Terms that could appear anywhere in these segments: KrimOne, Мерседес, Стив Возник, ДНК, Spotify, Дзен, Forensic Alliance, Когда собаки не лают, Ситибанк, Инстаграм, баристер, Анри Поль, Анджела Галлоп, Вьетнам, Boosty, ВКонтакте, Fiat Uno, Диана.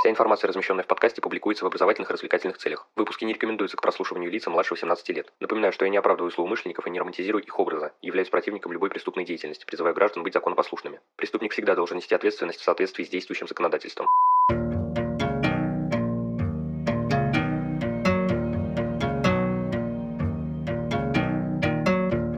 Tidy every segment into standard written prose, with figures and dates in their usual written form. Вся информация, размещенная в подкасте, публикуется в образовательных и развлекательных целях. Выпуски не рекомендуются к прослушиванию лица младше 18 лет. Напоминаю, что я не оправдываю злоумышленников и не романтизирую их образа, являюсь противником любой преступной деятельности, призывая граждан быть законопослушными. Преступник всегда должен нести ответственность в соответствии с действующим законодательством.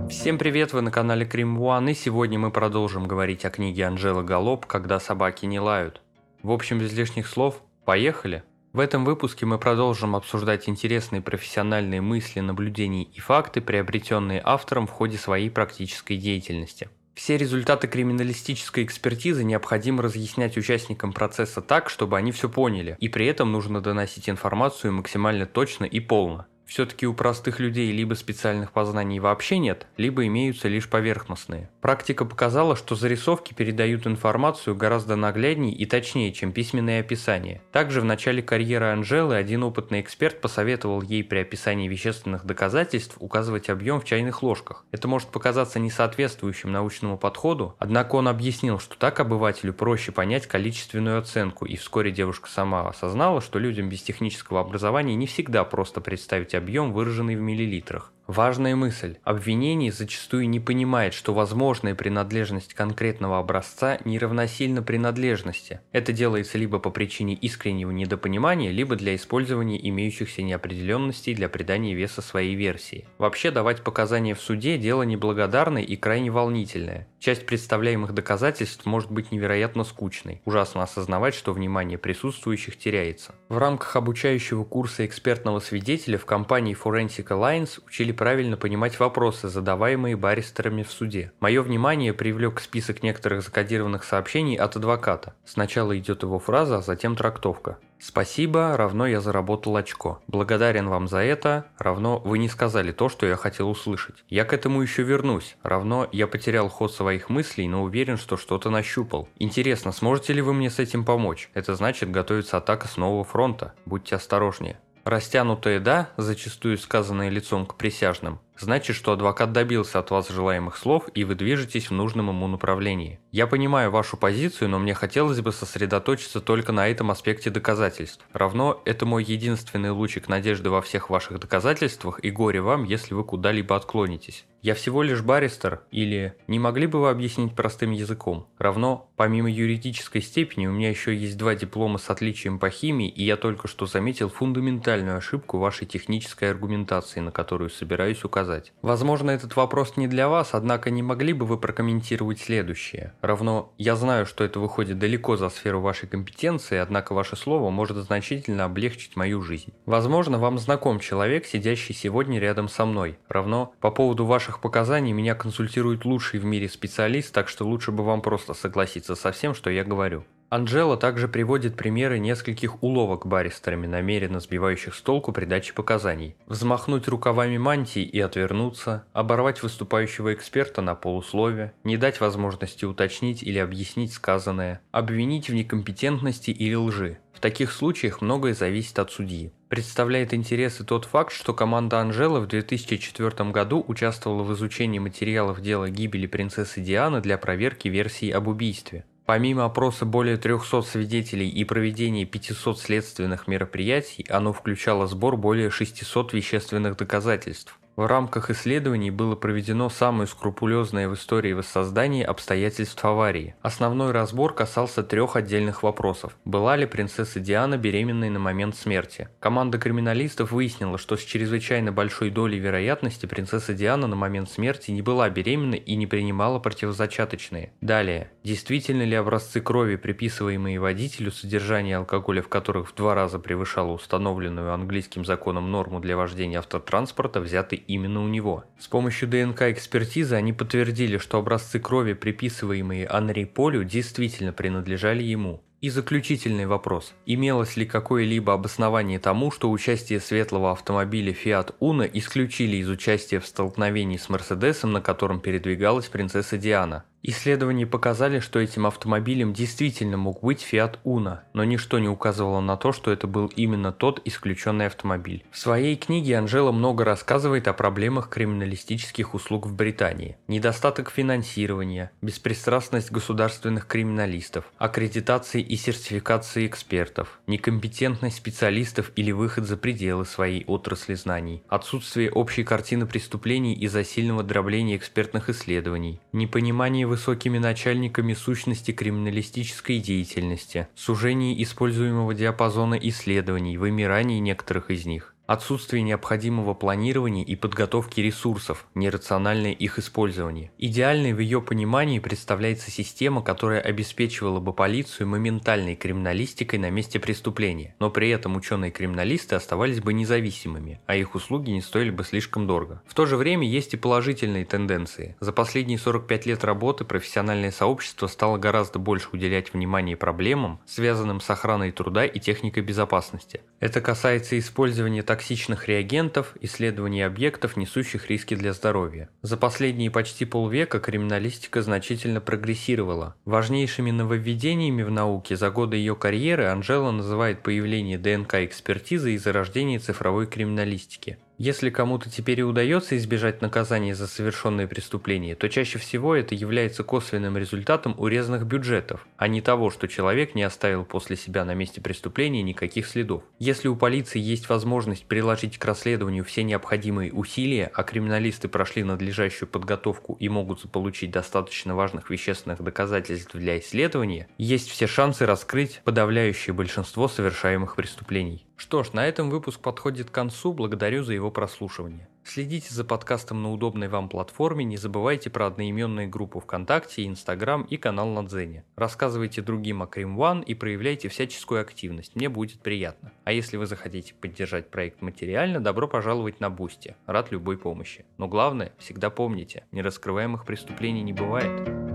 Всем привет, вы на канале KrimOne, и сегодня мы продолжим говорить о книге Анджелы Галлоп «Когда собаки не лают». В общем, без лишних слов, поехали! В этом выпуске мы продолжим обсуждать интересные профессиональные мысли, наблюдения и факты, приобретенные автором в ходе своей практической деятельности. Все результаты криминалистической экспертизы необходимо разъяснять участникам процесса так, чтобы они все поняли, и при этом нужно доносить информацию максимально точно и полно. Все-таки у простых людей либо специальных познаний вообще нет, либо имеются лишь поверхностные. Практика показала, что зарисовки передают информацию гораздо нагляднее и точнее, чем письменные описания. Также в начале карьеры Анджелы один опытный эксперт посоветовал ей при описании вещественных доказательств указывать объем в чайных ложках. Это может показаться несоответствующим научному подходу, однако он объяснил, что так обывателю проще понять количественную оценку, и вскоре девушка сама осознала, что людям без технического образования не всегда просто представить объем, выраженный в миллилитрах. Важная мысль. Обвинение зачастую не понимает, что возможная принадлежность конкретного образца не равносильна принадлежности. Это делается либо по причине искреннего недопонимания, либо для использования имеющихся неопределенностей для придания веса своей версии. Вообще, давать показания в суде – дело неблагодарное и крайне волнительное. Часть представляемых доказательств может быть невероятно скучной. Ужасно осознавать, что внимание присутствующих теряется. В рамках обучающего курса экспертного свидетеля в компании Forensic Alliance учили правильно понимать вопросы, задаваемые баристерами в суде. Мое внимание привлек список некоторых закодированных сообщений от адвоката. Сначала идет его фраза, а затем трактовка. «Спасибо, равно я заработал очко. Благодарен вам за это, равно вы не сказали то, что я хотел услышать. Я к этому еще вернусь, равно я потерял ход своих мыслей, но уверен, что что-то нащупал. Интересно, сможете ли вы мне с этим помочь? Это значит, готовится атака с нового фронта. Будьте осторожнее». Растянутое «да», зачастую сказанное лицом к присяжным, значит, что адвокат добился от вас желаемых слов, и вы движетесь в нужном ему направлении. Я понимаю вашу позицию, но мне хотелось бы сосредоточиться только на этом аспекте доказательств. Равно это мой единственный лучик надежды во всех ваших доказательствах, и горе вам, если вы куда-либо отклонитесь. Я всего лишь баристер, или не могли бы вы объяснить простым языком? Равно, помимо юридической степени, у меня еще есть два диплома с отличием по химии, и я только что заметил фундаментальную ошибку вашей технической аргументации, на которую собираюсь указать. Возможно, этот вопрос не для вас, однако не могли бы вы прокомментировать следующее? Равно, я знаю, что это выходит далеко за сферу вашей компетенции, однако ваше слово может значительно облегчить мою жизнь. Возможно, вам знаком человек, сидящий сегодня рядом со мной. Равно, по поводу ваших показаний меня консультирует лучший в мире специалист, так что лучше бы вам просто согласиться со всем, что я говорю. Анджела также приводит примеры нескольких уловок баристерами, намеренно сбивающих с толку при даче показаний. Взмахнуть рукавами мантии и отвернуться, оборвать выступающего эксперта на полуслове, не дать возможности уточнить или объяснить сказанное, обвинить в некомпетентности или лжи. В таких случаях многое зависит от судьи. Представляет интерес и тот факт, что команда Анджелы в 2004 году участвовала в изучении материалов дела гибели принцессы Дианы для проверки версии об убийстве. Помимо опроса более 300 свидетелей и проведения 500 следственных мероприятий, оно включало сбор более 600 вещественных доказательств. В рамках исследований было проведено самое скрупулезное в истории воссоздание обстоятельств аварии. Основной разбор касался трех отдельных вопросов. Была ли принцесса Диана беременной на момент смерти? Команда криминалистов выяснила, что с чрезвычайно большой долей вероятности принцесса Диана на момент смерти не была беременна и не принимала противозачаточные. Далее. Действительно ли образцы крови, приписываемые водителю, содержание алкоголя в которых в 2 раза превышало установленную английским законом норму для вождения автотранспорта, взяты именно у него? С помощью ДНК-экспертизы они подтвердили, что образцы крови, приписываемые Анри Полю, действительно принадлежали ему. И заключительный вопрос. Имелось ли какое-либо обоснование тому, что участие светлого автомобиля Fiat Uno исключили из участия в столкновении с Мерседесом, на котором передвигалась принцесса Диана? Исследования показали, что этим автомобилем действительно мог быть Fiat Uno, но ничто не указывало на то, что это был именно тот исключенный автомобиль. В своей книге Анджела много рассказывает о проблемах криминалистических услуг в Британии. Недостаток финансирования, беспристрастность государственных криминалистов, аккредитации и сертификации экспертов, некомпетентность специалистов или выход за пределы своей отрасли знаний, отсутствие общей картины преступлений из-за сильного дробления экспертных исследований, непонимание высокими начальниками сущности криминалистической деятельности, сужение используемого диапазона исследований, вымирание некоторых из них, отсутствие необходимого планирования и подготовки ресурсов, нерациональное их использование. Идеальной в ее понимании представляется система, которая обеспечивала бы полицию моментальной криминалистикой на месте преступления, но при этом ученые-криминалисты оставались бы независимыми, а их услуги не стоили бы слишком дорого. В то же время есть и положительные тенденции. За последние 45 лет работы профессиональное сообщество стало гораздо больше уделять внимание проблемам, связанным с охраной труда и техникой безопасности. Это касается использования токсичных реагентов, исследований объектов, несущих риски для здоровья. За последние почти полвека криминалистика значительно прогрессировала. Важнейшими нововведениями в науке за годы ее карьеры Анджела называет появление ДНК-экспертизы и зарождение цифровой криминалистики. Если кому-то теперь и удается избежать наказания за совершенные преступления, то чаще всего это является косвенным результатом урезанных бюджетов, а не того, что человек не оставил после себя на месте преступления никаких следов. Если у полиции есть возможность приложить к расследованию все необходимые усилия, а криминалисты прошли надлежащую подготовку и могут заполучить достаточно важных вещественных доказательств для исследования, есть все шансы раскрыть подавляющее большинство совершаемых преступлений. Что ж, на этом выпуск подходит к концу, благодарю за его прослушивание. Следите за подкастом на удобной вам платформе, не забывайте про одноименные группы ВКонтакте, Инстаграм и канал на Дзене. Рассказывайте другим о KrimOne и проявляйте всяческую активность, мне будет приятно. А если вы захотите поддержать проект материально, добро пожаловать на Boosty, рад любой помощи. Но главное, всегда помните, нераскрываемых преступлений не бывает.